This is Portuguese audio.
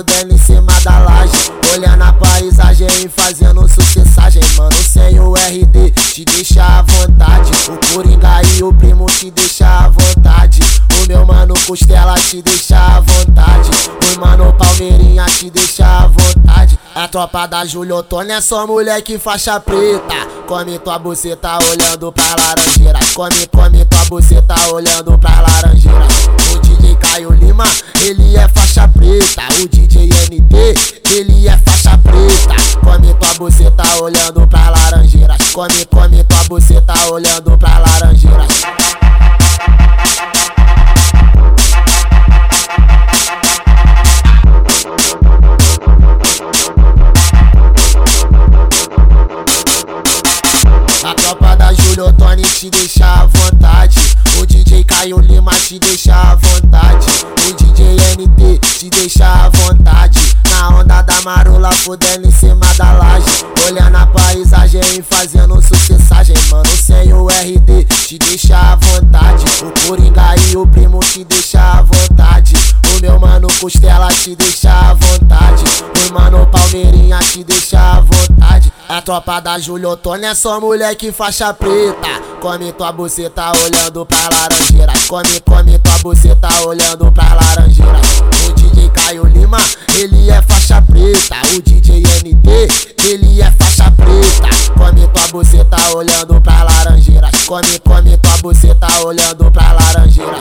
fudendo em cima da laje, olhando a paisagem e fazendo sucessagem. Mano, sem o RD te deixa à vontade, o Coringa e o Primo te deixa à vontade, o meu mano Costela te deixa à vontade, o mano Palmeirinha te deixa à vontade. A tropa da Julio Otoni é só moleque faixa preta. Come tua buceta olhando pra laranjeira, come tua buceta olhando pra laranjeira. O DJ Caio Lima, ele é faixa preta, o DJ NT, ele é faixa preta. Come tua buceta olhando pra laranjeira, come tua buceta olhando pra laranjeira. A tropa da Julio Otoni te deixa à vontade, o DJ Caio Lima te deixa à vontade, o DJ NT te deixa à vontade. Na onda da Marula fudendo em cima da laje, olhando a paisagem e fazendo sucessagem. Mano, sem o RD te deixa à vontade, o Coringa e o Primo te deixa à vontade, o meu mano Costela te deixa à vontade, o mano Palmeirinha te deixa à vontade. A tropa da Julio Otoni é só moleque faixa preta. Come tua buceta olhando pra laranjeira, come tua buceta olhando pra laranjeira. O DJ Caio Lima, ele é faixa preta, o DJ NT, ele é faixa preta. Come tua buceta olhando pra laranjeira, come tua buceta olhando pra laranjeira.